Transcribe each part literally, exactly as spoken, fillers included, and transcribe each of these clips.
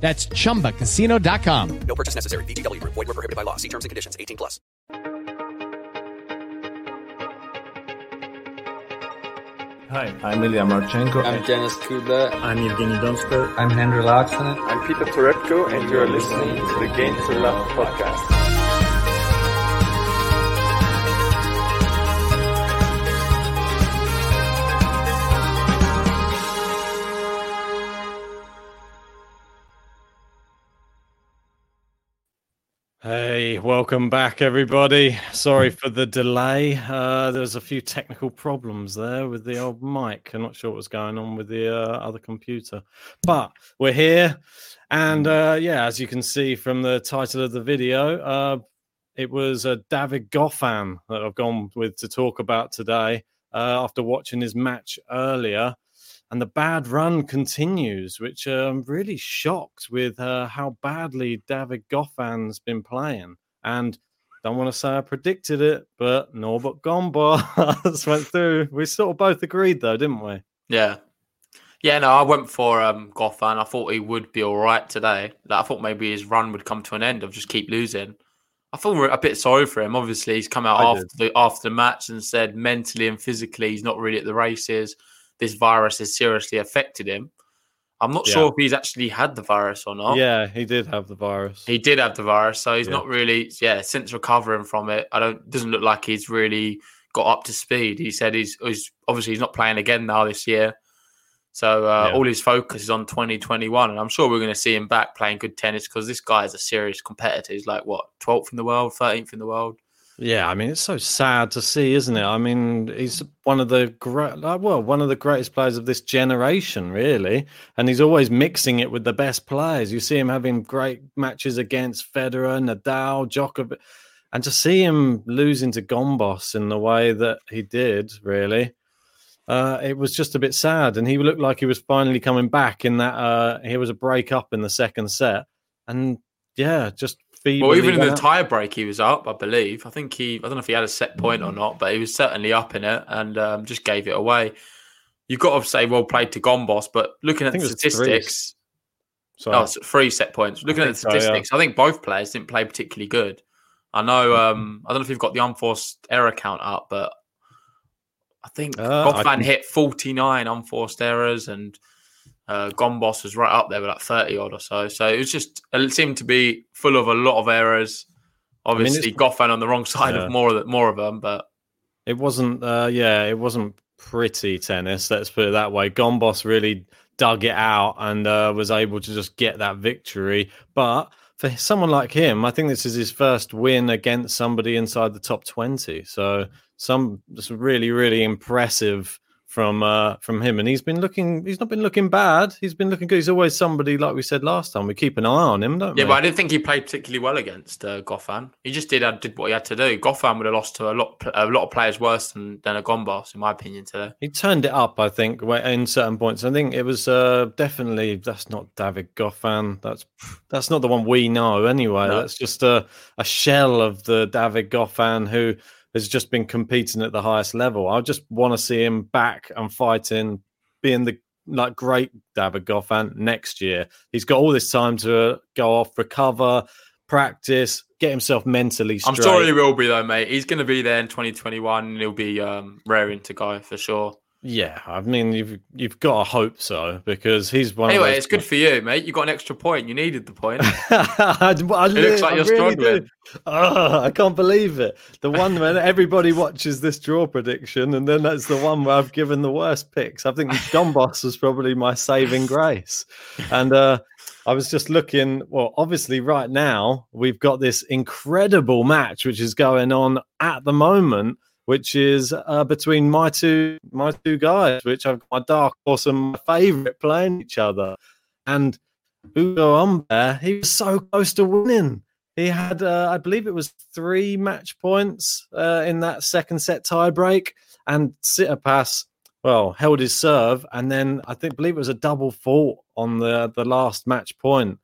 That's chumba casino dot com. No purchase necessary. V G W Group. Void where prohibited by law. See terms and conditions. eighteen plus. Hi, I'm Ilya Marchenko. I'm Janis Kudla. I'm Evgeny Donskoy. I'm Henry Larsen. I'm Peter Turepko, and, and you're listening to the Game to Love podcast. Hey, welcome back, everybody. Sorry for the delay. Uh, there was a few technical problems there with the old mic. I'm not sure what was going on with the uh, other computer. But we're here. And, uh, yeah, as you can see from the title of the video, uh, it was uh, David Goffin that I've gone with to talk about today uh, after watching his match earlier. And the bad run continues, which uh, I'm really shocked with uh, how badly David Goffin's been playing. And don't want to say I predicted it, but Norbert Gomba just went through. We sort of both agreed, though, didn't we? Yeah. Yeah, no, I went for um, Goffin. I thought he would be all right today. Like, I thought maybe his run would come to an end of just keep losing. I feel a bit sorry for him. Obviously, he's come out after the, after the match and said mentally and physically he's not really at the races. This virus has seriously affected him. I'm not yeah. sure if he's actually had the virus or not. Yeah, he did have the virus. He did have the virus, so he's yeah. not really, yeah, since recovering from it, I don't doesn't look like he's really got up to speed. He said he's, he's obviously he's not playing again now this year. So uh, yeah. all his focus is on twenty twenty-one, and I'm sure we're going to see him back playing good tennis because this guy is a serious competitor. He's like, what, twelfth in the world, thirteenth in the world? Yeah, I mean, it's so sad to see, isn't it? I mean, he's one of the great, well, one of the greatest players of this generation, really. And he's always mixing it with the best players. You see him having great matches against Federer, Nadal, Djokovic. And to see him losing to Gombos in the way that he did, really, uh, it was just a bit sad. And he looked like he was finally coming back in that uh, he was a break up in the second set. And yeah, just. Well, even in the tie break, he was up, I believe. I think he, I don't know if he had a set point or not, but he was certainly up in it and um, just gave it away. You've got to say well played to Gombos, but looking at the statistics, three. No, three set points. Looking at the statistics, so, yeah. I think both players didn't play particularly good. I know, um, I don't know if you've got the unforced error count up, but I think uh, Goffin I can... hit forty-nine unforced errors and Uh, Gombos was right up there with like thirty odd or so. So it was just, it seemed to be full of a lot of errors. Obviously, I mean, Goffin on the wrong side yeah. of more of the, more of them, but it wasn't. Uh, yeah, it wasn't pretty tennis. Let's put it that way. Gombos really dug it out and uh, was able to just get that victory. But for someone like him, I think this is his first win against somebody inside the top twenty. So some just really, really impressive from uh, from him, and he's been looking. He's not been looking bad. He's been looking good. He's always somebody, like we said last time. We keep an eye on him, don't yeah, we? Yeah, but I didn't think he played particularly well against uh, Goffin. He just did uh, did what he had to do. Goffin would have lost to a lot a lot of players worse than than a Gomba, in my opinion. Today he turned it up, I think, in certain points. I think it was uh, definitely that's not David Goffin. That's that's not the one we know anyway. No. That's just a a shell of the David Goffin who has just been competing at the highest level. I just want to see him back and fighting, being the like great David Goffin next year. He's got all this time to go off, recover, practice, get himself mentally straight. I'm sure he will be though, mate. He's going to be there in twenty twenty-one and he'll be um, raring to go for sure. Yeah, I mean, you've you've got to hope so, because he's one anyway, of those... Anyway, it's good for you, mate. You got an extra point. You needed the point. I, I, it looks like I you're really struggling. Oh, I can't believe it. The one where everybody watches this draw prediction, and then that's the one where I've given the worst picks. I think Donbass was probably my saving grace. And uh, I was just looking... Well, obviously, right now, we've got this incredible match which is going on at the moment, which is uh, between my two my two guys, which I've got my dark horse and my favourite playing each other. And Hugo Humbert, he was so close to winning. He had, uh, I believe it was three match points uh, in that second set tiebreak. And Tsitsipas, well, held his serve. And then I think believe it was a double fault on the, the last match point.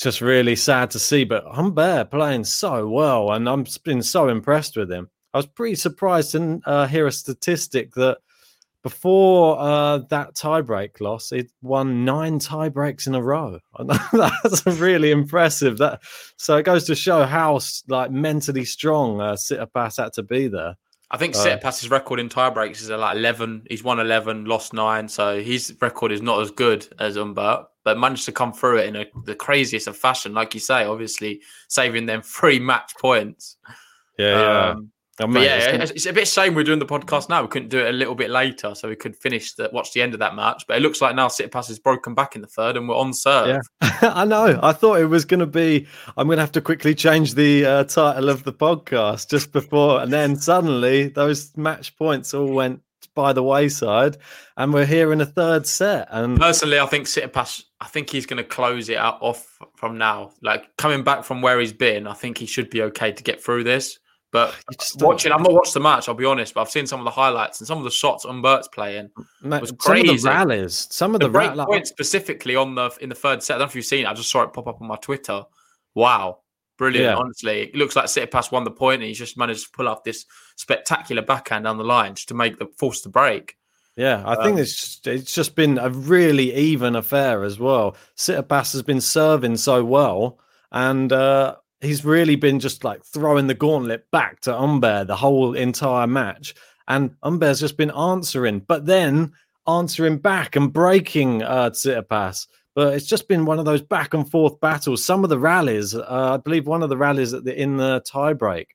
Just really sad to see. But Humbert playing so well, and I've been so impressed with him. I was pretty surprised to uh, hear a statistic that before uh, that tiebreak loss, he'd won nine tiebreaks in a row. That's really impressive. That so it goes to show how like mentally strong uh, Tsitsipas had to be there. I think uh, Tsitsipas's record in tiebreaks is like eleven. He's won eleven, lost nine, so his record is not as good as Humbert, but managed to come through it in a, the craziest of fashion, like you say. Obviously, saving them three match points. Yeah. Um, yeah. Oh, man, but yeah, it's, gonna... it's a bit shame we're doing the podcast now. We couldn't do it a little bit later so we could finish the watch the end of that match. But it looks like now Tsitsipas is broken back in the third and we're on serve. Yeah. I know. I thought it was going to be, I'm going to have to quickly change the uh, title of the podcast just before. And then suddenly those match points all went by the wayside and we're here in a third set. And personally, I think Tsitsipas, I think he's going to close it out off from now. Like coming back from where he's been, I think he should be okay to get through this. But watching, I've not watched the match, I'll be honest, but I've seen some of the highlights and some of the shots Humbert's playing. Mate, was crazy. Some of the rallies, some of the, the break ra- points specifically on the in the third set. I don't know if you've seen it. I just saw it pop up on my Twitter. Wow. Brilliant, yeah. Honestly. It looks like Tsitsipas won the point and he's just managed to pull off this spectacular backhand down the line just to make the force the break. Yeah, I um, think it's it's just been a really even affair as well. Tsitsipas has been serving so well and uh he's really been just like throwing the gauntlet back to Humbert the whole entire match. And Humbert's just been answering, but then answering back and breaking uh, Tsitsipas. But it's just been one of those back and forth battles. Some of the rallies, uh, I believe one of the rallies at the, in the tiebreak,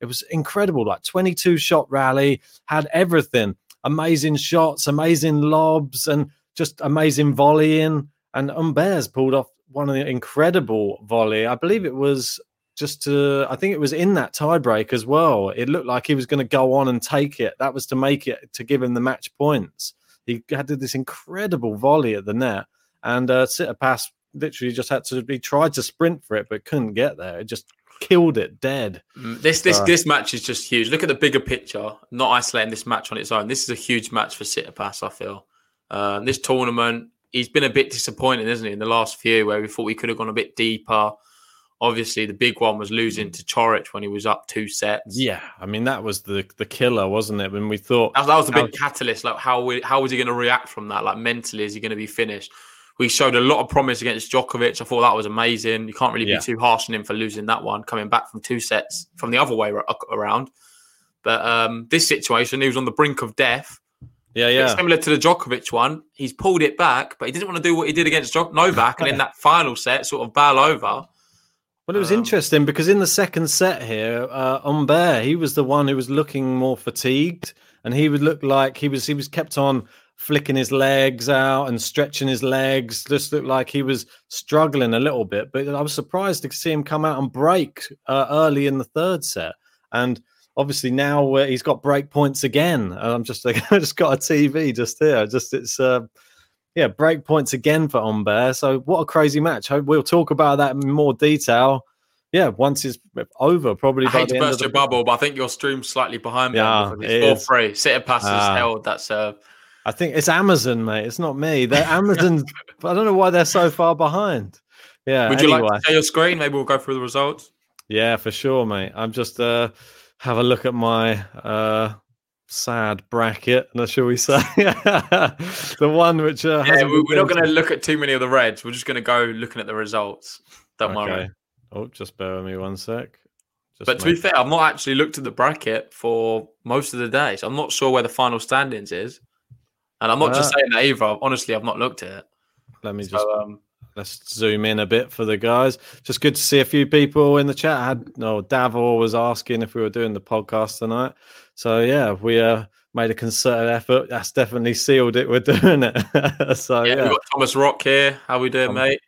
it was incredible, like twenty-two shot rally, had everything. Amazing shots, amazing lobs, and just amazing volleying. And Humbert's pulled off one of the incredible volley. I believe it was... Just to, I think it was in that tiebreak as well. It looked like he was going to go on and take it. That was to make it, to give him the match points. He had this incredible volley at the net. And uh, Tsitsipas literally just had to, he tried to sprint for it, but couldn't get there. It just killed it dead. This this uh, this match is just huge. Look at the bigger picture, not isolating this match on its own. This is a huge match for Tsitsipas, I feel. Uh, this tournament, he's been a bit disappointing, isn't he, in the last few where we thought we could have gone a bit deeper. Obviously, the big one was losing to Coric when he was up two sets. Yeah, I mean, that was the, the killer, wasn't it? When we thought... That, that was the big catalyst. Like, how we, how was he going to react from that? Like, mentally, is he going to be finished? We showed a lot of promise against Djokovic. I thought that was amazing. You can't really yeah. be too harsh on him for losing that one, coming back from two sets from the other way around. But um, this situation, he was on the brink of death. Yeah, yeah. Similar to the Djokovic one, he's pulled it back, but he didn't want to do what he did against Novak. And in that final set, sort of bow over... Well, it was um, interesting because in the second set here, uh, Humbert, he was the one who was looking more fatigued, and he would look like he was he was kept on flicking his legs out and stretching his legs. Just looked like he was struggling a little bit. But I was surprised to see him come out and break uh, early in the third set. And obviously now uh, he's got break points again. I'm just like, I just got a T V just here. Just it's uh, yeah, break points again for Humbert. So what a crazy match. We'll talk about that in more detail. Yeah, once it's over, probably. I by hate the to end burst of the... your bubble, but I think your stream's slightly behind me. Yeah, it's four three. Sitter passes uh, held. That's uh... I think it's Amazon, mate. It's not me. They're Amazon. I don't know why they're so far behind. Yeah. Would anyway. you like to share your screen? Maybe we'll go through the results. Yeah, for sure, mate. I'm just uh, have a look at my uh, sad bracket, shall we say? The one which uh, yeah, we're been... not going to look at too many of the reds. We're just going to go looking at the results. Don't okay. worry. Oh, just bear with me one sec. Just but to be fair, I've not actually looked at the bracket for most of the day, so I'm not sure where the final standings is. And I'm not uh, just saying that either. Honestly, I've not looked at it. Let me so, just um, let's zoom in a bit for the guys. Just good to see a few people in the chat. I had no Davor was asking if we were doing the podcast tonight. So yeah, we uh, made a concerted effort. That's definitely sealed it. We're doing it. so yeah, yeah. We've got Thomas Rock here. How we doing, um, mate?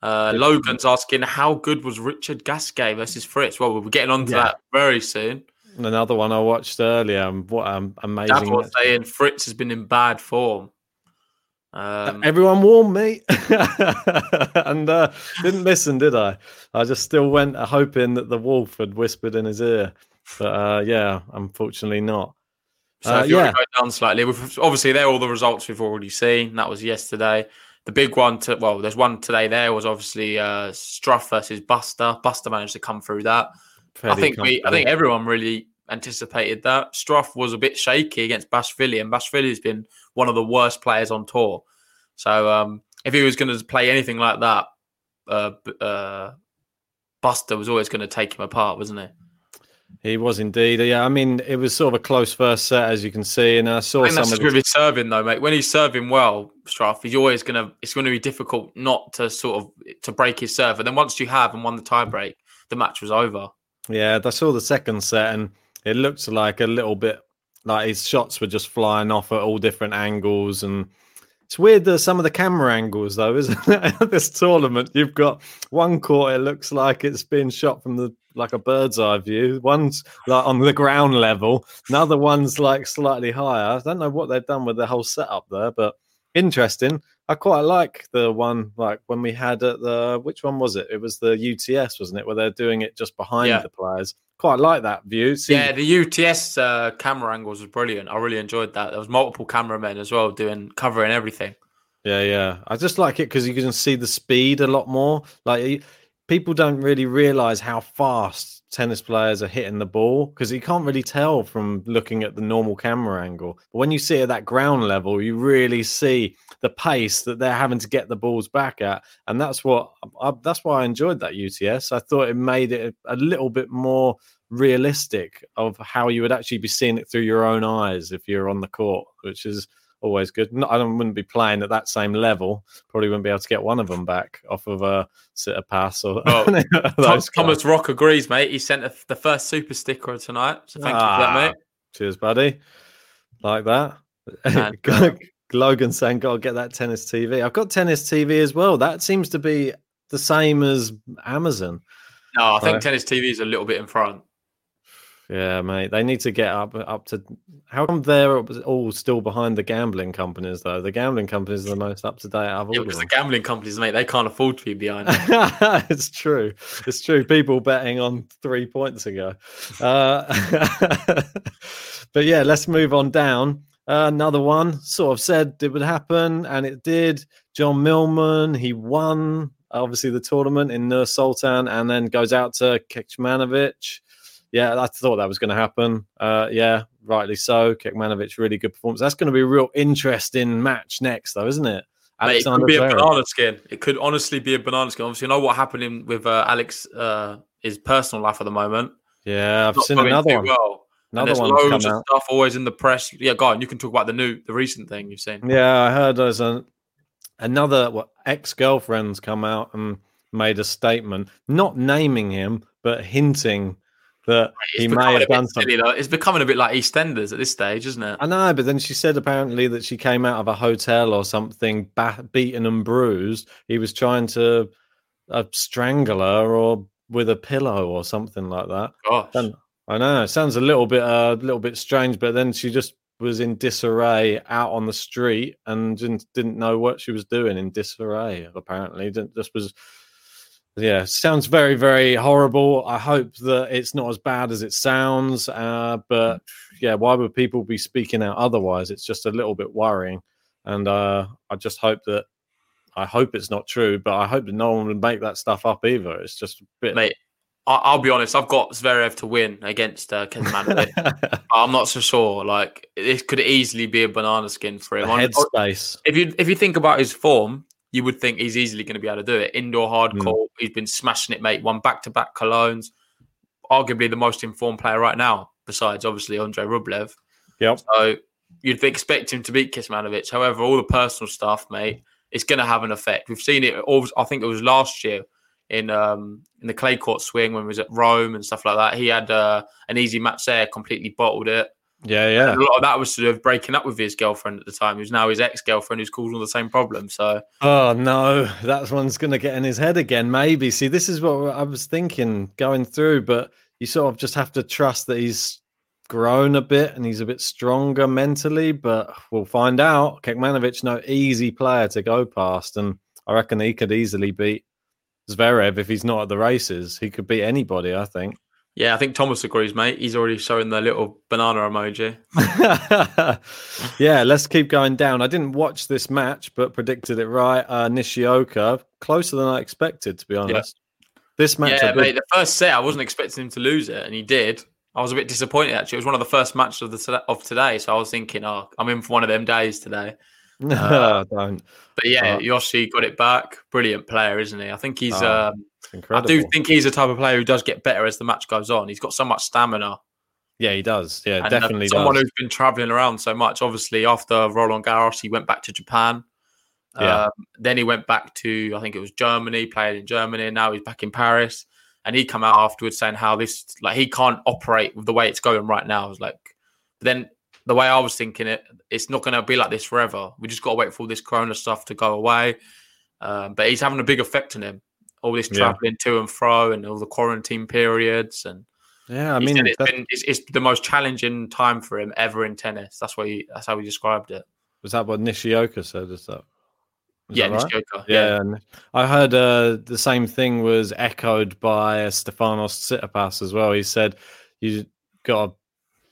Uh, Logan's asking, how good was Richard Gasquet versus Fritz? Well, we're getting on to yeah. that very soon. Another one I watched earlier. What um, amazing. That's what I'm saying. Fritz has been in bad form. Um, Everyone warned me and uh, didn't listen, did I? I just still went hoping that the wolf had whispered in his ear. But uh, yeah, unfortunately not. So uh, if you yeah. want to go down slightly, we've, obviously they're all the results we've already seen. That was yesterday. The big one, to, well, there's one today there, was obviously uh, Struff versus Busta. Busta managed to come through that. Fairly I think we, I think everyone really anticipated that. Struff was a bit shaky against Bashvili, and Bashvili's been one of the worst players on tour. So um, if he was going to play anything like that, uh, uh, Busta was always going to take him apart, wasn't he? He was indeed. Yeah, I mean, it was sort of a close first set, as you can see. And I saw I think some that's of his... his serving, though, mate. When he's serving well, Struff, he's always gonna. It's going to be difficult not to sort of to break his serve. And then once you have and won the tie break, the match was over. Yeah, I saw the second set, and it looked like a little bit like his shots were just flying off at all different angles. And it's weird that some of the camera angles, though, isn't it? This tournament, you've got one court. It looks like it's being shot from the. Like a bird's eye view. One's like on the ground level. Another one's like slightly higher. I don't know what they've done with the whole setup there, but interesting. I quite like the one like when we had at the which one was it? It was the U T S, wasn't it? Where they're doing it just behind yeah. the players. Quite like that view. See, yeah, the U T S uh, camera angles was brilliant. I really enjoyed that. There was multiple cameramen as well doing covering everything. Yeah, yeah. I just like it because you can see the speed a lot more. Like. People don't really realise how fast tennis players are hitting the ball because you can't really tell from looking at the normal camera angle. But when you see it at that ground level, you really see the pace that they're having to get the balls back at. And that's what I, that's why I enjoyed that U T S. I thought it made it a little bit more realistic of how you would actually be seeing it through your own eyes if you're on the court, which is always good. No, I wouldn't be playing at that same level. Probably wouldn't be able to get one of them back off of a sitter pass. Or well, Thomas guys. Rock agrees, mate. He sent a, the first super sticker tonight. So thank ah, you for that, mate. Cheers, buddy. Like that. And, Logan saying, "Gotta get that tennis T V." I've got tennis T V as well. That seems to be the same as Amazon. No, I think right. tennis T V is a little bit in front. Yeah, mate. They need to get up up to. How come they're all still behind the gambling companies, though? The gambling companies are the most up to date out of all. Yeah, because the gambling companies, mate, they can't afford to be behind. It's true. It's true. People betting on three points ago. Uh, but yeah, let's move on down. Uh, another one sort of said it would happen, and it did. John Millman, he won obviously the tournament in Nur Sultan, and then goes out to Kecmanovic. Yeah, I thought that was going to happen. Uh, yeah, rightly so. Kecmanovic, really good performance. That's going to be a real interesting match next, though, isn't it? Mate, it could be Zverev. a banana skin. It could honestly be a banana skin. Obviously, you know what happened in, with uh, Alex, uh, his personal life at the moment. Yeah, I've Not seen another one. Well. Another and there's one's loads of out. stuff always in the press. Yeah, go on. You can talk about the new, the recent thing you've seen. Yeah, I heard there's an, another what, ex-girlfriend's come out and made a statement, not naming him, but hinting that it's he may have done something. It's becoming a bit like EastEnders at this stage, isn't it? I know, but then she said apparently that she came out of a hotel or something, bat- beaten and bruised. He was trying to uh, strangle her or with a pillow or something like that. Gosh. And I know it sounds a little bit a uh, little bit strange, but then she just was in disarray out on the street and didn't, didn't know what she was doing. In disarray, apparently, didn't, just was. Yeah, sounds very, very horrible. I hope that it's not as bad as it sounds. Uh, but yeah, why would people be speaking out otherwise? It's just a little bit worrying, and uh, I just hope that I hope it's not true. But I hope that no one would make that stuff up either. It's just a bit. Mate, I'll be honest. I've got Zverev to win against uh, Kecmanovic. I'm not so sure. Like, this could easily be a banana skin for him. Headspace. If you if you think about his form, you would think he's easily going to be able to do it. Indoor hard mm. court, he's been smashing it, mate. Won back-to-back Colognes. Arguably the most informed player right now, besides, obviously, Andrei Rublev. Yep. So you'd expect him to beat Kecmanovic. However, all the personal stuff, mate, it's going to have an effect. We've seen it, all, I think it was last year, in um, in the clay court swing when he was at Rome and stuff like that. He had uh, an easy match there, completely bottled it. Yeah, yeah. And a lot of that was sort of breaking up with his girlfriend at the time, who's now his ex-girlfriend, who's causing all the same problem. So, oh no, that one's going to get in his head again. Maybe. See, this is what I was thinking going through, but you sort of just have to trust that he's grown a bit and he's a bit stronger mentally. But we'll find out. Kecmanovic, no easy player to go past, and I reckon he could easily beat Zverev if he's not at the races. He could beat anybody, I think. Yeah, I think Thomas agrees, mate. He's already showing the little banana emoji. Yeah, let's keep going down. I didn't watch this match, but predicted it right. Uh, Nishioka, closer than I expected, to be honest. Yeah. This match, yeah, mate, the first set, I wasn't expecting him to lose it, and he did. I was a bit disappointed, actually. It was one of the first matches of the of today, so I was thinking, oh, I'm in for one of them days today. No, uh, don't. But yeah, uh, Yoshi got it back. Brilliant player, isn't he? I think he's... Uh, um, Incredible. I do think he's the type of player who does get better as the match goes on. He's got so much stamina. Yeah, he does. Yeah, and, definitely uh, someone does. Someone who's been travelling around so much. Obviously, after Roland Garros, he went back to Japan. Yeah. Um, then he went back to, I think it was Germany, played in Germany, and now he's back in Paris. And he come out afterwards saying how this, like, he can't operate with the way it's going right now. I was like, but then the way I was thinking it, it's not going to be like this forever. We just got to wait for all this corona stuff to go away. Um, but he's having a big effect on him. All this traveling yeah. to and fro and all the quarantine periods. And yeah, I mean, it's, been, it's, it's the most challenging time for him ever in tennis. That's what he, that's how he described it. Was that what Nishioka said? Is that, is yeah, that right? Nishioka. Yeah. yeah. I heard uh, the same thing was echoed by Stefanos Tsitsipas as well. He said, you got to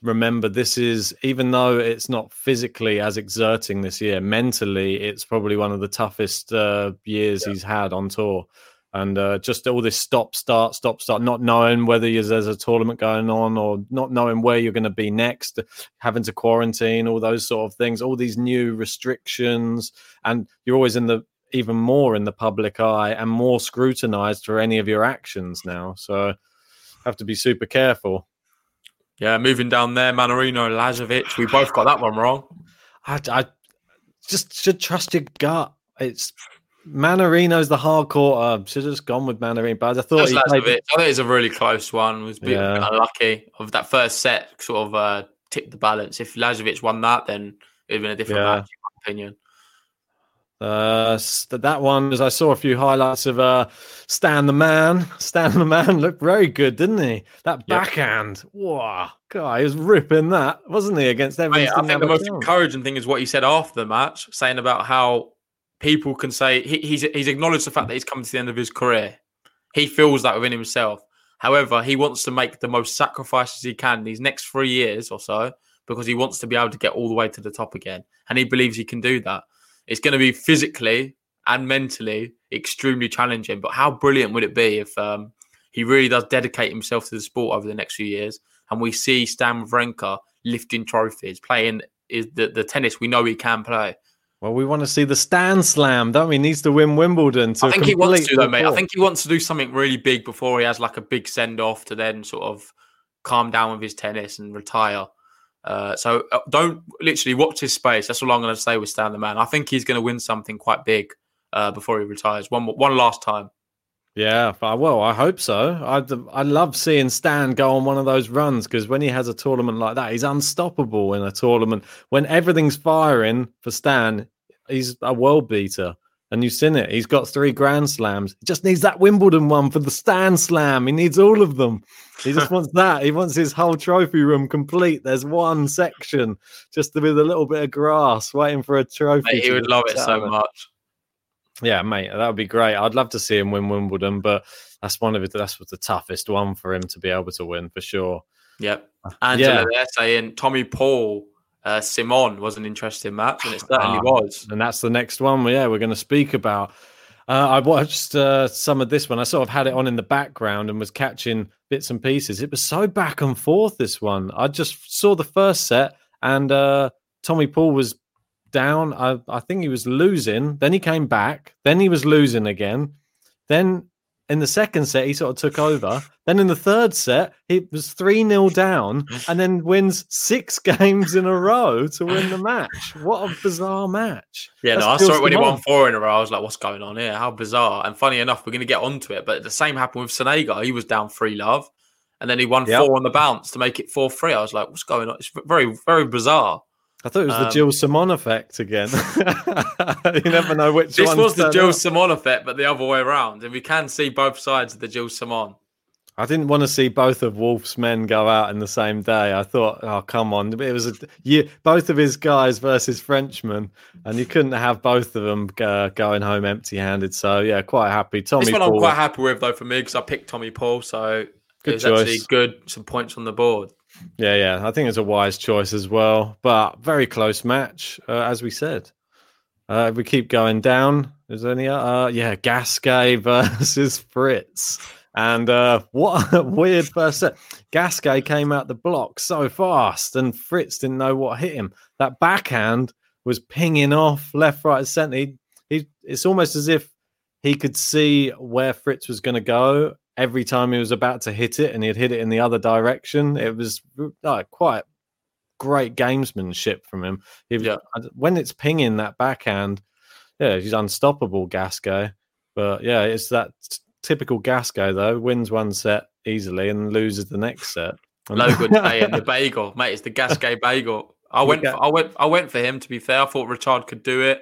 remember this is, even though it's not physically as exerting this year, mentally, it's probably one of the toughest uh, years yeah. he's had on tour. And uh, just all this stop, start, stop, start, not knowing whether there's a tournament going on or not knowing where you're going to be next, having to quarantine, all those sort of things, all these new restrictions. And you're always in the even more in the public eye and more scrutinized for any of your actions now. So have to be super careful. Yeah, moving down there, Manorino, Lazovic, we both got that one wrong. I, I just should trust your gut. It's... Manorino's the hard quarter. Should have just gone with Manorino, but I thought he played... I think it's a really close one. It was a bit yeah. unlucky. Of that first set, sort of uh, tipped the balance. If Lazovic won that, then it would have been a different yeah. match, in my opinion. Uh, that one, as I saw a few highlights of uh, Stan the Man. Stan the Man looked very good, didn't he? That backhand. Yep. Wow. God, he was ripping that, wasn't he, against everyone? Mate, I think the most chance. encouraging thing is what he said after the match, saying about how people can say he, he's he's acknowledged the fact that he's come to the end of his career. He feels that within himself. However, he wants to make the most sacrifices he can these next three years or so because he wants to be able to get all the way to the top again. And he believes he can do that. It's going to be physically and mentally extremely challenging. But how brilliant would it be if um, he really does dedicate himself to the sport over the next few years and we see Stan Wawrinka lifting trophies, playing is the, the tennis we know he can play. Well, we want to see the Stan Slam, don't we? He needs to win Wimbledon. To I think he wants to, though, mate. I think he wants to do something really big before he has like a big send-off to then sort of calm down with his tennis and retire. Uh, so don't literally watch his space. That's all I'm going to say with Stan the Man. I think he's going to win something quite big uh, before he retires. One one last time. Yeah, well, I hope so. I I love seeing Stan go on one of those runs because when he has a tournament like that, he's unstoppable in a tournament. When everything's firing for Stan, he's a world beater. And you've seen it. He's got three Grand Slams. He just needs that Wimbledon one for the Stan Slam. He needs all of them. He just wants that. He wants his whole trophy room complete. There's one section just with a little bit of grass waiting for a trophy. Mate, he would love it so much. Yeah, mate, that would be great. I'd love to see him win Wimbledon, but that's one of the, that's the toughest one for him to be able to win for sure. Yep. Angela, yeah. They're saying Tommy Paul. Uh, Simon was an interesting match, and it certainly ah, was. And that's the next one. Yeah, we're going to speak about. Uh, I watched uh, some of this one. I sort of had it on in the background and was catching bits and pieces. It was so back and forth, this one. I just saw the first set, and uh, Tommy Paul was down. I, I think he was losing. Then he came back. Then he was losing again. Then in the second set, he sort of took over. Then in the third set, he was three nil down and then wins six games in a row to win the match. What a bizarre match. Yeah, no, I saw it when he won four in a row. I was like, what's going on here? How bizarre. And funny enough, we're going to get onto it. But the same happened with Sonego. He was down three love. And then he won yep. four on the bounce to make it four three. I was like, what's going on? It's very, very bizarre. I thought it was um, the Gilles Simon effect again. You never know which this one. This was the Gilles Simon effect, but the other way around. And we can see both sides of the Gilles Simon. I didn't want to see both of Wolf's men go out in the same day. I thought, oh, come on. It was a, you, both of his guys versus Frenchmen, and you couldn't have both of them uh, going home empty-handed. So, yeah, quite happy. Tommy This one Paul. I'm quite happy with, though, for me, because I picked Tommy Paul. So, good it was choice. Actually good. Some points on the board. Yeah, yeah. I think it's a wise choice as well. But very close match, uh, as we said. Uh, we keep going down. Is there any uh Yeah, Gasquet versus Fritz. And uh, what a weird first set. Gasquet came out the block so fast, and Fritz didn't know what hit him. That backhand was pinging off left, right, and centre. He, he, it's almost as if he could see where Fritz was going to go. Every time he was about to hit it, and he'd hit it in the other direction. It was uh, quite great gamesmanship from him. He, yeah. When it's pinging that backhand, yeah, he's unstoppable, Gasquet. But yeah, it's that t- typical Gasquet though. Wins one set easily and loses the next set. Logan and the bagel, mate. It's the Gasquet bagel. I went, for, I went, I went for him. To be fair, I thought Richard could do it.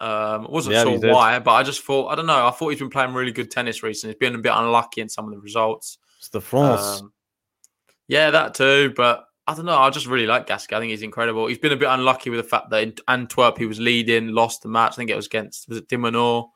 Um, I wasn't yeah, sure why, but I just thought, I don't know. I thought he's been playing really good tennis recently. He's been a bit unlucky in some of the results. It's the France. Um, yeah, that too. But I don't know. I just really like Gasquet. I think he's incredible. He's been a bit unlucky with the fact that in Antwerp, he was leading, lost the match. I think it was against, was it Dimonor?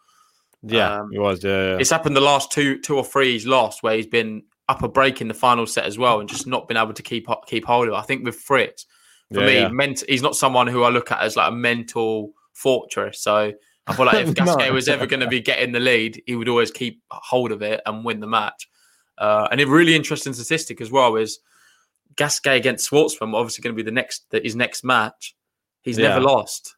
Yeah, um, it was. Yeah, yeah. It's happened the last two, two or three he's lost where he's been up a break in the final set as well and just not been able to keep, keep hold of it. I think with Fritz, for yeah, me, yeah. Ment- he's not someone who I look at as like a mental fortress. So I feel like if Gasquet no, was ever going to be getting the lead, he would always keep hold of it and win the match. Uh, and a really interesting statistic as well is Gasquet against Schwartzman, obviously going to be the next his next match. He's yeah. never lost.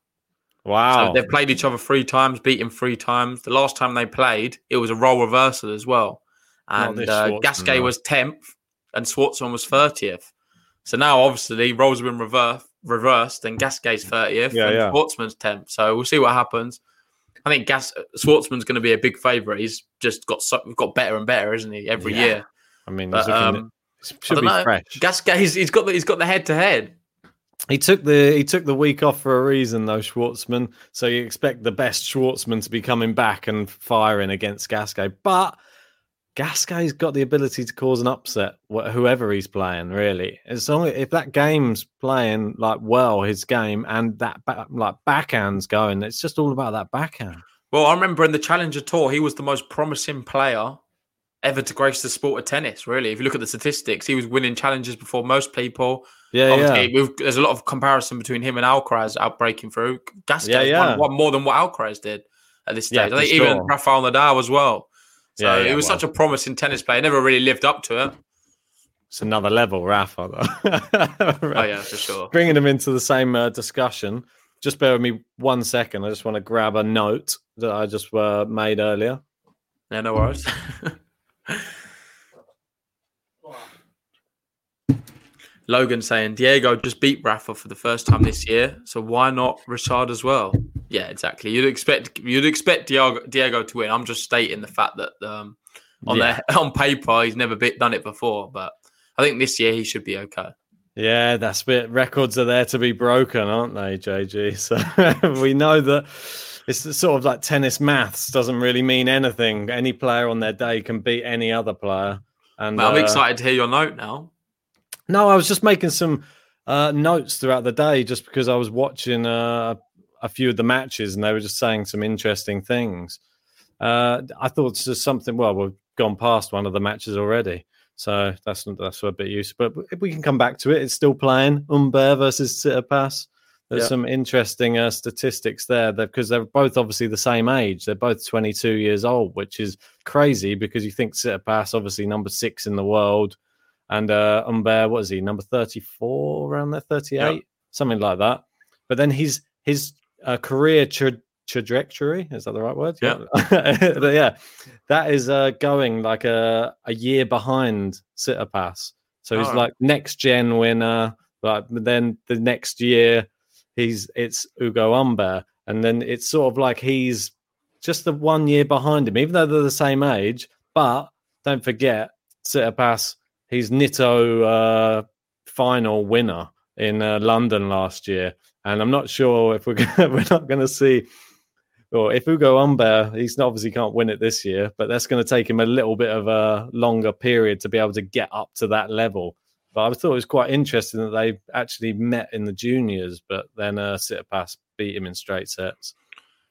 Wow. So they've played each other three times, beat him three times. The last time they played, it was a role reversal as well. And uh, Gasquet no. was tenth and Schwartzman was thirtieth. So now, obviously, roles have been reversed. reversed and Gasquet's thirtieth yeah, and yeah. Schwartzman's tenth. So we'll see what happens. I think Gas Schwartzman's going to be a big favourite. He's just got so, got better and better, isn't he? Every yeah. year. I mean, but, um, it should I be know. fresh. Gasquet, he's, he's got the he's got the head to head. He took the he took the week off for a reason, though, Schwartzman. So you expect the best Schwartzman to be coming back and firing against Gasquet, but Gasquet's got the ability to cause an upset, whoever he's playing, really. As long as if that game's playing like well, his game and that back, like backhand's going, it's just all about that backhand. Well, I remember in the Challenger Tour, he was the most promising player ever to grace the sport of tennis. Really, if you look at the statistics, he was winning challenges before most people. Yeah, Obviously, yeah. There's a lot of comparison between him and Alcaraz out breaking through. Gasquet yeah, yeah. won, won more than what Alcaraz did at this stage. Yeah, I think sure. even Rafael Nadal as well. So yeah, yeah, it was well. such a promising tennis player. He never really lived up to it. It's another level, Rafa, though. Oh, yeah, for sure. Bringing him into the same uh, discussion. Just bear with me one second. I just want to grab a note that I just uh, made earlier. Yeah, no worries. Logan saying, Diego just beat Rafa for the first time this year, so why not Richard as well? Yeah, exactly. You'd expect you'd expect Diego, Diego to win. I'm just stating the fact that um, on yeah. their, on paper he's never bit, done it before, but I think this year he should be okay. Yeah, that's it. Records are there to be broken, aren't they, J G? So we know that it's sort of like tennis maths doesn't really mean anything. Any player on their day can beat any other player. And well, I'm uh, excited to hear your note now. No, I was just making some uh, notes throughout the day just because I was watching uh, a few of the matches and they were just saying some interesting things. Uh, I thought it's just something, well, we've gone past one of the matches already. So that's that's a bit useful. But if we can come back to it, it's still playing. Humbert versus Tsitsipas. There's yeah. some interesting uh, statistics there because they're both obviously the same age. They're both twenty-two years old, which is crazy because you think Tsitsipas, obviously number six in the world, and uh, Humbert, what is he, number thirty-four around there, thirty-eight, yeah. something like that. But then his his uh, career tra- trajectory, is that the right word? Yeah, but yeah, that is uh, going like a, a year behind Tsitsipas. So he's oh. like next gen winner, like then the next year. He's it's Hugo Humbert, and then it's sort of like he's just the one year behind him, even though they're the same age. But don't forget, Tsitsipas, he's N I T O uh, final winner in uh, London last year, and I'm not sure if we're gonna, we're not going to see, or if Hugo Humbert, he's obviously can't win it this year, but that's going to take him a little bit of a longer period to be able to get up to that level. But I thought it was quite interesting that they actually met in the juniors, but then uh, Tsitsipas beat him in straight sets.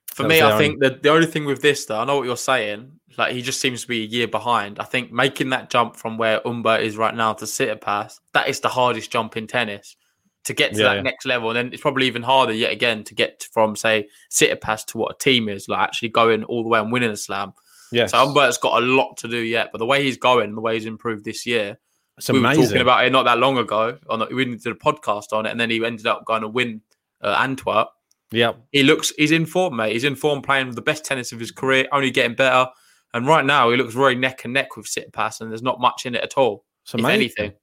For that me, I only... think that the only thing with this, though, I know what you're saying. Like, he just seems to be a year behind. I think making that jump from where Humbert is right now to Tsitsipas, that is the hardest jump in tennis to get to yeah, that yeah. next level. And then it's probably even harder yet again to get from, say, Tsitsipas to what a team is, like actually going all the way and winning a slam. Yes. So Humbert's got a lot to do yet, but the way he's going, the way he's improved this year, it's amazing. We were talking about it not that long ago. On the, we did a podcast on it, and then he ended up going to win uh, Antwerp. Yeah, he looks. He's in form, mate. He's in form, playing the best tennis of his career, only getting better. And right now, he looks very neck and neck with Tsitsipas, and there's not much in it at all. It's amazing. If anything,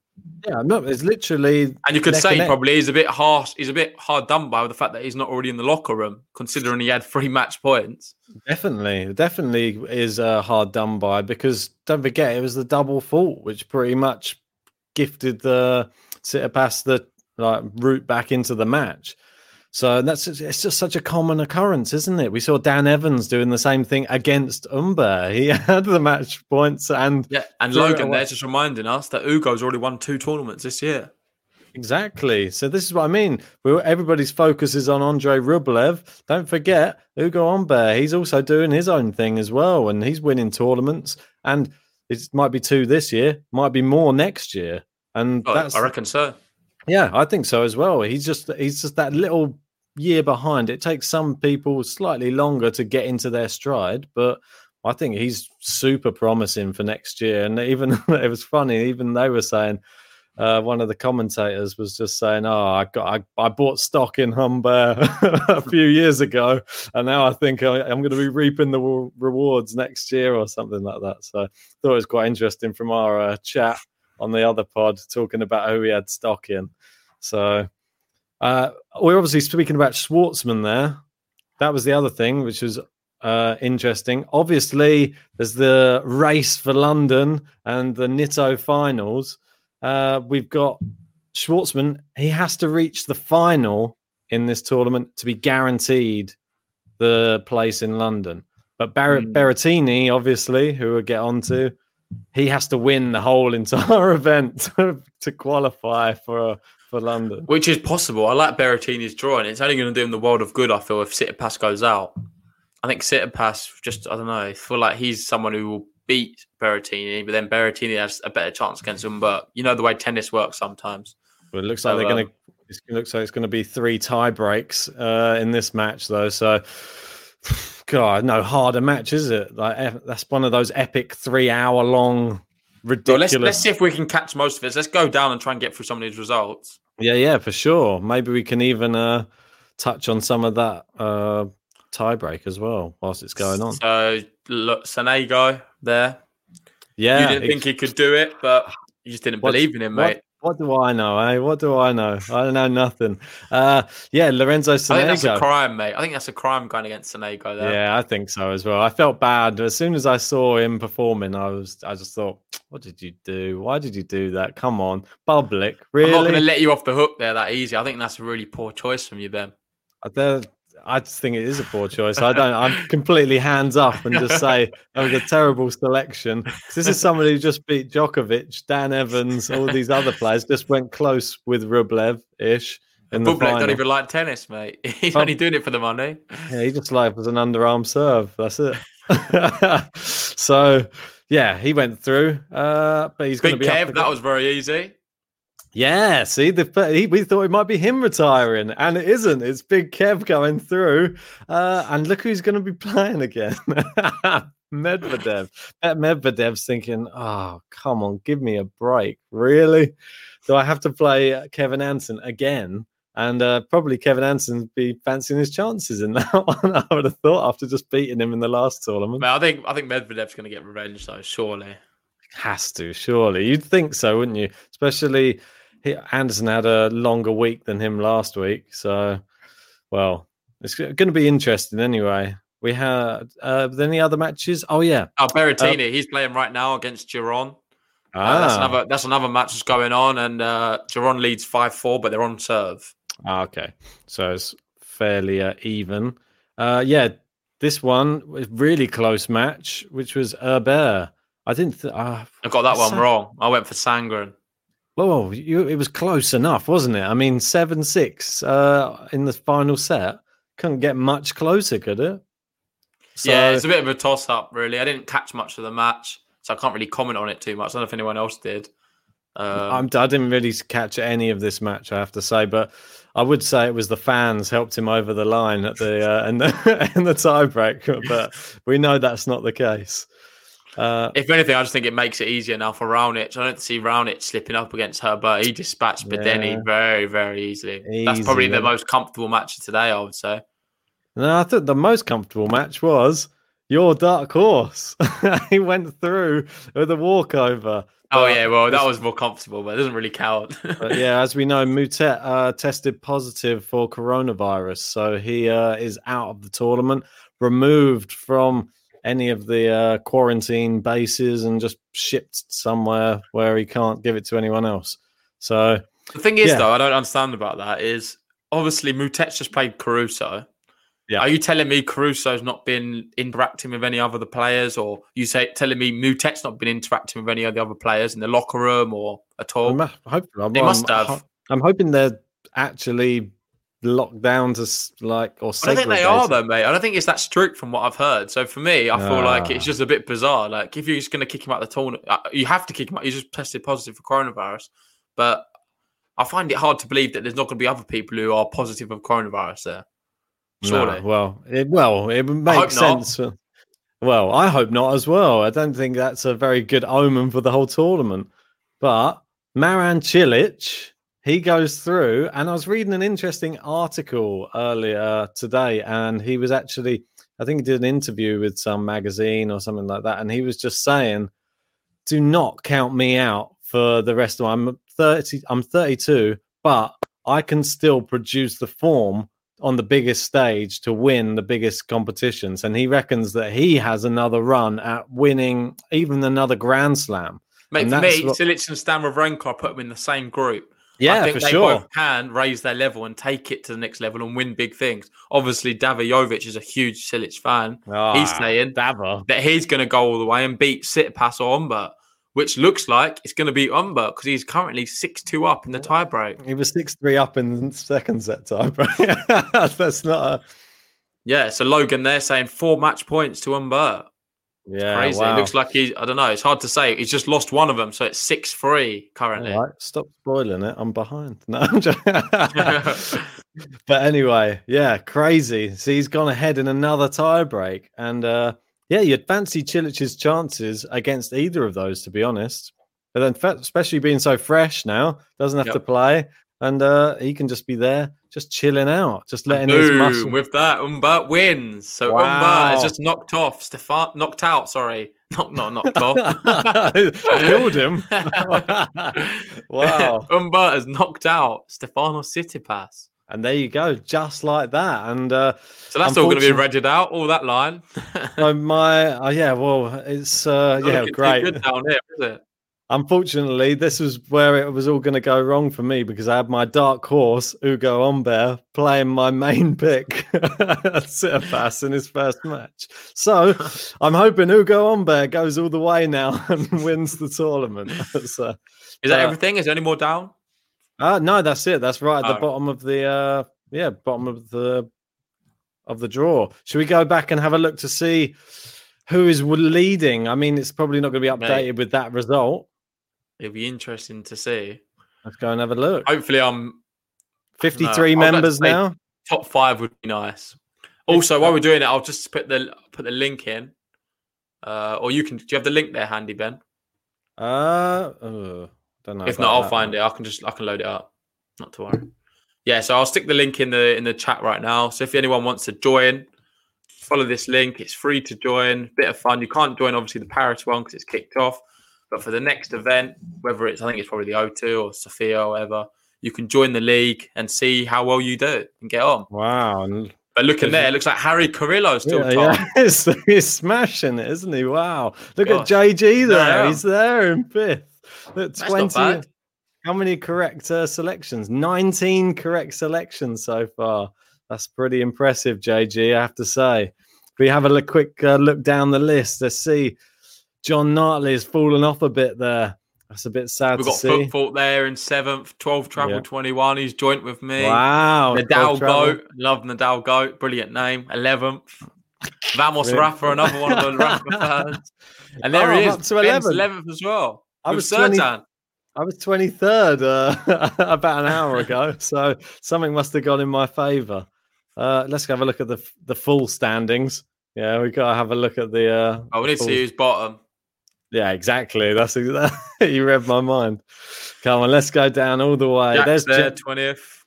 yeah, no, it's literally. And you could say probably he's a bit harsh. He's a bit hard done by with the fact that he's not already in the locker room, considering he had three match points. Definitely, definitely is uh, hard done by because don't forget it was the double fault, which pretty much gifted the Tsitsipas the like route back into the match, so that's it's just such a common occurrence, isn't it? We saw Dan Evans doing the same thing against Humbert. He had the match points and yeah, and Logan there just reminding us that Ugo's already won two tournaments this year. Exactly. So this is what I mean. We everybody's focus is on Andrei Rublev. Don't forget Hugo Humbert. He's also doing his own thing as well, and he's winning tournaments. And it might be two this year, might be more next year, and oh, that's, I reckon so. Yeah, I think so as well. He's just he's just that little year behind. It takes some people slightly longer to get into their stride, but I think he's super promising for next year. And even it was funny, even they were saying uh, one of the commentators was just saying, "Oh, I got I, I bought stock in Humbert a few years ago, and now I think I, I'm going to be reaping the rewards next year or something like that." So thought it was quite interesting from our uh, chat on the other pod talking about who he had stock in. So uh, we're obviously speaking about Schwartzman there. That was the other thing, which was uh, interesting. Obviously, there's the race for London and the N I T O finals. Uh, we've got Schwartzman. He has to reach the final in this tournament to be guaranteed the place in London. But Ber- mm. Berrettini, obviously, who we'll get on to, he has to win the whole entire event to, to qualify for for London, which is possible. I like Berrettini's drawing. It's only going to do him the world of good. I feel if Tsitsipas goes out, I think Tsitsipas just I don't know. I feel like he's someone who will beat Berrettini, but then Berrettini has a better chance against Humbert. You know the way tennis works sometimes. Well, it looks so, like they're um, going to. It looks like it's going to be three tie breaks uh, in this match, though. So. God, no harder match, is it? Like that's one of those epic three-hour-long, ridiculous. Well, let's, let's see if we can catch most of it. Let's go down and try and get through some of these results. Yeah, yeah, for sure. Maybe we can even uh, touch on some of that uh, tie-break as well whilst it's going on. So, look, Sonego there. Yeah. You didn't ex- think he could do it, but you just didn't what, believe in him, mate. What? What do I know, eh? What do I know? I don't know nothing. Uh, yeah, Lorenzo Sonego. I think that's a crime, mate. I think that's a crime going against Sonego there. Yeah, I think so as well. I felt bad. As soon as I saw him performing, I was, I just thought, what did you do? Why did you do that? Come on, public, really? I'm not going to let you off the hook there that easy. I think that's a really poor choice from you, Ben. There, I just think it is a poor choice. I don't. I'm completely hands up and just say that was a terrible selection. This is somebody who just beat Djokovic, Dan Evans, all these other players. Just went close with Rublev-ish. Rublev don't even like tennis, mate. He's oh. only doing it for the money. Yeah, he just like was an underarm serve. That's it. So, yeah, he went through. Uh, but he's going to be Kev, that was very easy. Yeah, see, the, he, we thought it might be him retiring, and it isn't. It's Big Kev going through, uh, and look who's going to be playing again. Medvedev. That Medvedev's thinking, oh, come on, give me a break. Really? So I have to play Kevin Anson again, and uh, probably Kevin Anson be fancying his chances in that one, I would have thought, after just beating him in the last tournament. Man, I think I think Medvedev's going to get revenge, though, surely. Has to, surely. You'd think so, wouldn't you? Especially... Anderson had a longer week than him last week, so well, it's going to be interesting anyway. We had uh, any other matches? Oh yeah, oh Berrettini, uh, he's playing right now against Giron. Ah. Uh, that's another that's another match that's going on, and uh, Giron leads five four, but they're on serve. Ah, okay, so it's fairly uh, even. Uh, yeah, this one was a really close match, which was Humbert. I didn't. Th- uh, I got that one Sang- wrong. I went for Sangren. Well, it was close enough, wasn't it? I mean, seven six uh, in the final set. Couldn't get much closer, could it? So... Yeah, it's a bit of a toss-up, really. I didn't catch much of the match, so I can't really comment on it too much. I don't know if anyone else did. Um... I didn't really catch any of this match, I have to say, but I would say it was the fans helped him over the line at the uh, and the, and the tie-break, but we know that's not the case. Uh, if anything, I just think it makes it easier now for Raonic. I don't see Raonic slipping up against her, but he dispatched Berrettini yeah. very, very easily. Easy, That's probably yeah. the most comfortable match of today, I would say. No, I thought the most comfortable match was your dark horse. He went through with a walkover. Oh, but, yeah, well, that was more comfortable, but it doesn't really count. But yeah, as we know, Mutet uh, tested positive for coronavirus, so he uh, is out of the tournament, removed from... any of the uh, quarantine bases and just shipped somewhere where he can't give it to anyone else. So the thing is, yeah. though, I don't understand about that is obviously Mutet's just played Caruso. Yeah. Are you telling me Caruso's not been interacting with any other the players, or you say telling me Mutet's not been interacting with any of the other players in the locker room or at all? I'm, I'm, I'm, they must I'm, have. I'm hoping they're actually locked down to like or segregated. I don't think they are though, mate. I don't think it's that strict from what I've heard. So for me, I feel ah. like it's just a bit bizarre. Like if you're just going to kick him out of the tournament, you have to kick him out. You just tested positive for coronavirus. But I find it hard to believe that there's not going to be other people who are positive of coronavirus there. Surely. No, well, it, well, it makes sense. For, well, I hope not as well. I don't think that's a very good omen for the whole tournament. But Marin Cilic. He goes through, and I was reading an interesting article earlier today, and he was actually, I think he did an interview with some magazine or something like that, and he was just saying, do not count me out for the rest of my, I'm thirty, I'm thirty-two, but I can still produce the form on the biggest stage to win the biggest competitions. And he reckons that he has another run at winning even another Grand Slam. Mate, for me, what... Cilic and Stan Wawrinka, I put them in the same group. Yeah, I think for they sure. both can raise their level and take it to the next level and win big things. Obviously, David Jovic is a huge Cilic fan. Oh, he's saying Dava. that he's going to go all the way and beat Tsitsipas or Humbert, which looks like it's going to be Humbert because he's currently six two up in the tiebreak. He was six three up in the second set tiebreak. That's not a... Yeah, so Logan there saying four match points to Humbert. Yeah, crazy. Wow. It looks like he, I don't know, it's hard to say. He's just lost one of them, so it's six three currently. All right, stop spoiling it. I'm behind. No, I'm just... But anyway, yeah, crazy. So he's gone ahead in another tie break. And uh, yeah, you'd fancy Cilic's chances against either of those, to be honest. But then, especially being so fresh now, doesn't have yep. to play. And uh, he can just be there, just chilling out, just letting Boom, his muscle. With that, Humbert wins. So wow. Humbert is just knocked off. Stefan knocked out. Sorry, not not knocked off. Killed him. Wow. Humbert is knocked out. Stefanos Tsitsipas. And there you go, just like that. And uh, so that's all going to be redded out. All that line. So my uh, yeah, well, it's uh, yeah, great. Good down here, is it? Unfortunately, this was where it was all going to go wrong for me because I had my dark horse, Hugo Humbert, playing my main pick, Tsitsipas, in his first match. So I'm hoping Hugo Humbert goes all the way now and wins the tournament. So, is that uh, everything? Is there any more down? Uh, no, that's it. That's right at oh. the bottom of the uh, yeah, bottom of the of the draw. Should we go back and have a look to see who is leading? I mean, it's probably not going to be updated Mate. with that result. It'll be interesting to see. Let's go and have a look. Hopefully, I'm fifty-three no, members now. Top five would be nice. Also, while we're doing it, I'll just put the put the link in. Uh, or you can. Do you have the link there handy, Ben? Uh, uh don't know. If not, I'll that. find it. I can just I can load it up. Not to worry. Yeah, so I'll stick the link in the in the chat right now. So if anyone wants to join, follow this link. It's free to join. Bit of fun. You can't join obviously the Paris one because it's kicked off. But for the next event, whether it's, I think it's probably the O two or Sofia or whatever, you can join the league and see how well you do and get on. Wow. But looking there, it looks like Harry Carrillo's still yeah, top. Yeah. He's, he's smashing it, isn't he? Wow. Look Gosh. at J G there. Yeah. He's there in fifth. Look, That's twenty. Not bad. How many correct uh, selections? nineteen correct selections so far. That's pretty impressive, J G, I have to say. We have a look, quick uh, look down the list. Let's see. John Nartley has fallen off a bit there. That's a bit sad We've to see. We've got Footfault there in seventh, twelve Travel yeah. twenty-one. He's joint with me. Wow. Nadal Goat. Love Nadal Goat. Brilliant name. eleventh. Vamos really? Rafa, another one of the Rafa fans. And there oh, he is. Up to eleventh as well. I was, twenty, I was twenty-third uh, about an hour ago. So something must have gone in my favour. Uh, let's have a look at the the full standings. Yeah, we've got to have a look at the... Uh, oh, we need full... to see who's bottom. Yeah, exactly. That's exactly, you read my mind. Come on, let's go down all the way. Jack's There's there, J- twentieth.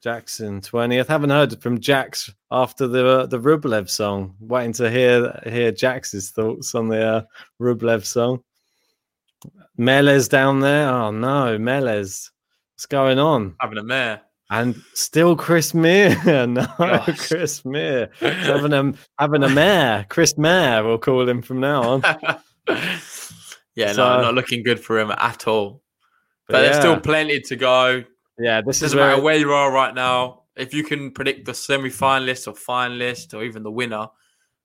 Jackson, twentieth. Haven't heard from Jax after the uh, the Rublev song. Waiting to hear hear Jax's thoughts on the uh, Rublev song. Mele's down there. Oh no, Mele's. What's going on? Having a mare. And still Chris Meir. No, Gosh. Chris Meir. having a having a mare. Chris Meir, we'll call him from now on. yeah, so, no, not looking good for him at all. But, but yeah. there's still plenty to go. Yeah, this doesn't matter where you are right now. If you can predict the semi-finalist or finalist or even the winner,